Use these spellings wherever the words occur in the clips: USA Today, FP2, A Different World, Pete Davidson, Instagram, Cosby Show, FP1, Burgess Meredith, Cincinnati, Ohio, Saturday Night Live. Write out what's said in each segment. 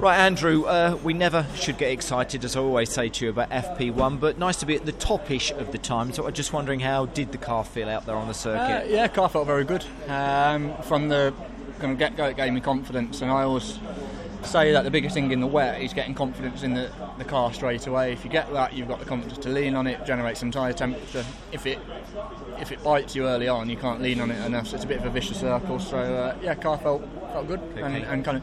Right, Andrew, we never should get excited, as I always say to you, about FP1, but nice to be at the top-ish of the time. So I'm just wondering, how did the car feel out there on the circuit? Yeah, car felt very good. From the get-go, it gave me confidence, and I always say that the biggest thing in the wet is getting confidence in the car straight away. If you get that, you've got the confidence to lean on it, generate some tyre temperature. If it bites you early on, you can't lean on it enough. It's a bit of a vicious circle. So yeah, car felt good, okay. And kind of.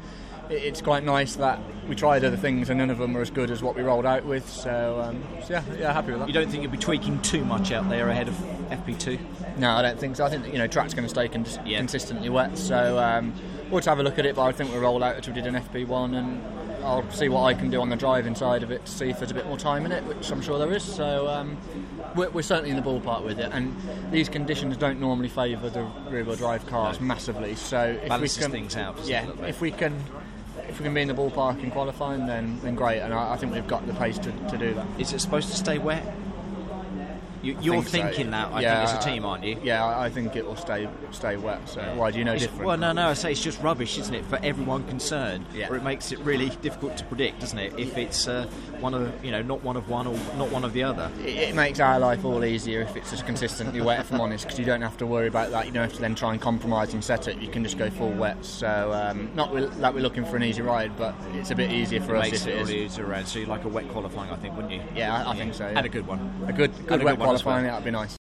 It's quite nice that we tried other things and none of them were as good as what we rolled out with, so yeah, happy with that. You don't think you'll be tweaking too much out there ahead of FP2? No, I don't think so. I think that, track's going to stay consistently wet, so we'll have a look at it, but I think we'll roll out as we did in FP1, and I'll see what I can do on the driving side of it to see if there's a bit more time in it, which I'm sure there is, so we're certainly in the ballpark with it, and these conditions don't normally favour the rear-wheel drive cars massively, so if we can be in the ballpark in qualifying, then great, and I think we've got the pace to do that. Is it supposed to stay wet? You're thinking that, I think, as a team, aren't you? Yeah, I think it will stay wet, so why do you know different? Well, no, I say it's just rubbish, isn't it, for everyone concerned, or it makes it really difficult to predict, doesn't it, if it's one of, not one of one or not one of the other. It makes our life all easier if it's just consistently wet, if I'm honest, because you don't have to worry about that, you don't have to then try and compromise and set it, you can just go full wet, so not that we're looking for an easy ride, but it's a bit easier for us if it is. It makes it all easier around, so you like a wet qualifying, I think, wouldn't you? Yeah, I think so. Yeah. And a good one. A good one. Qualifying, that'd be nice.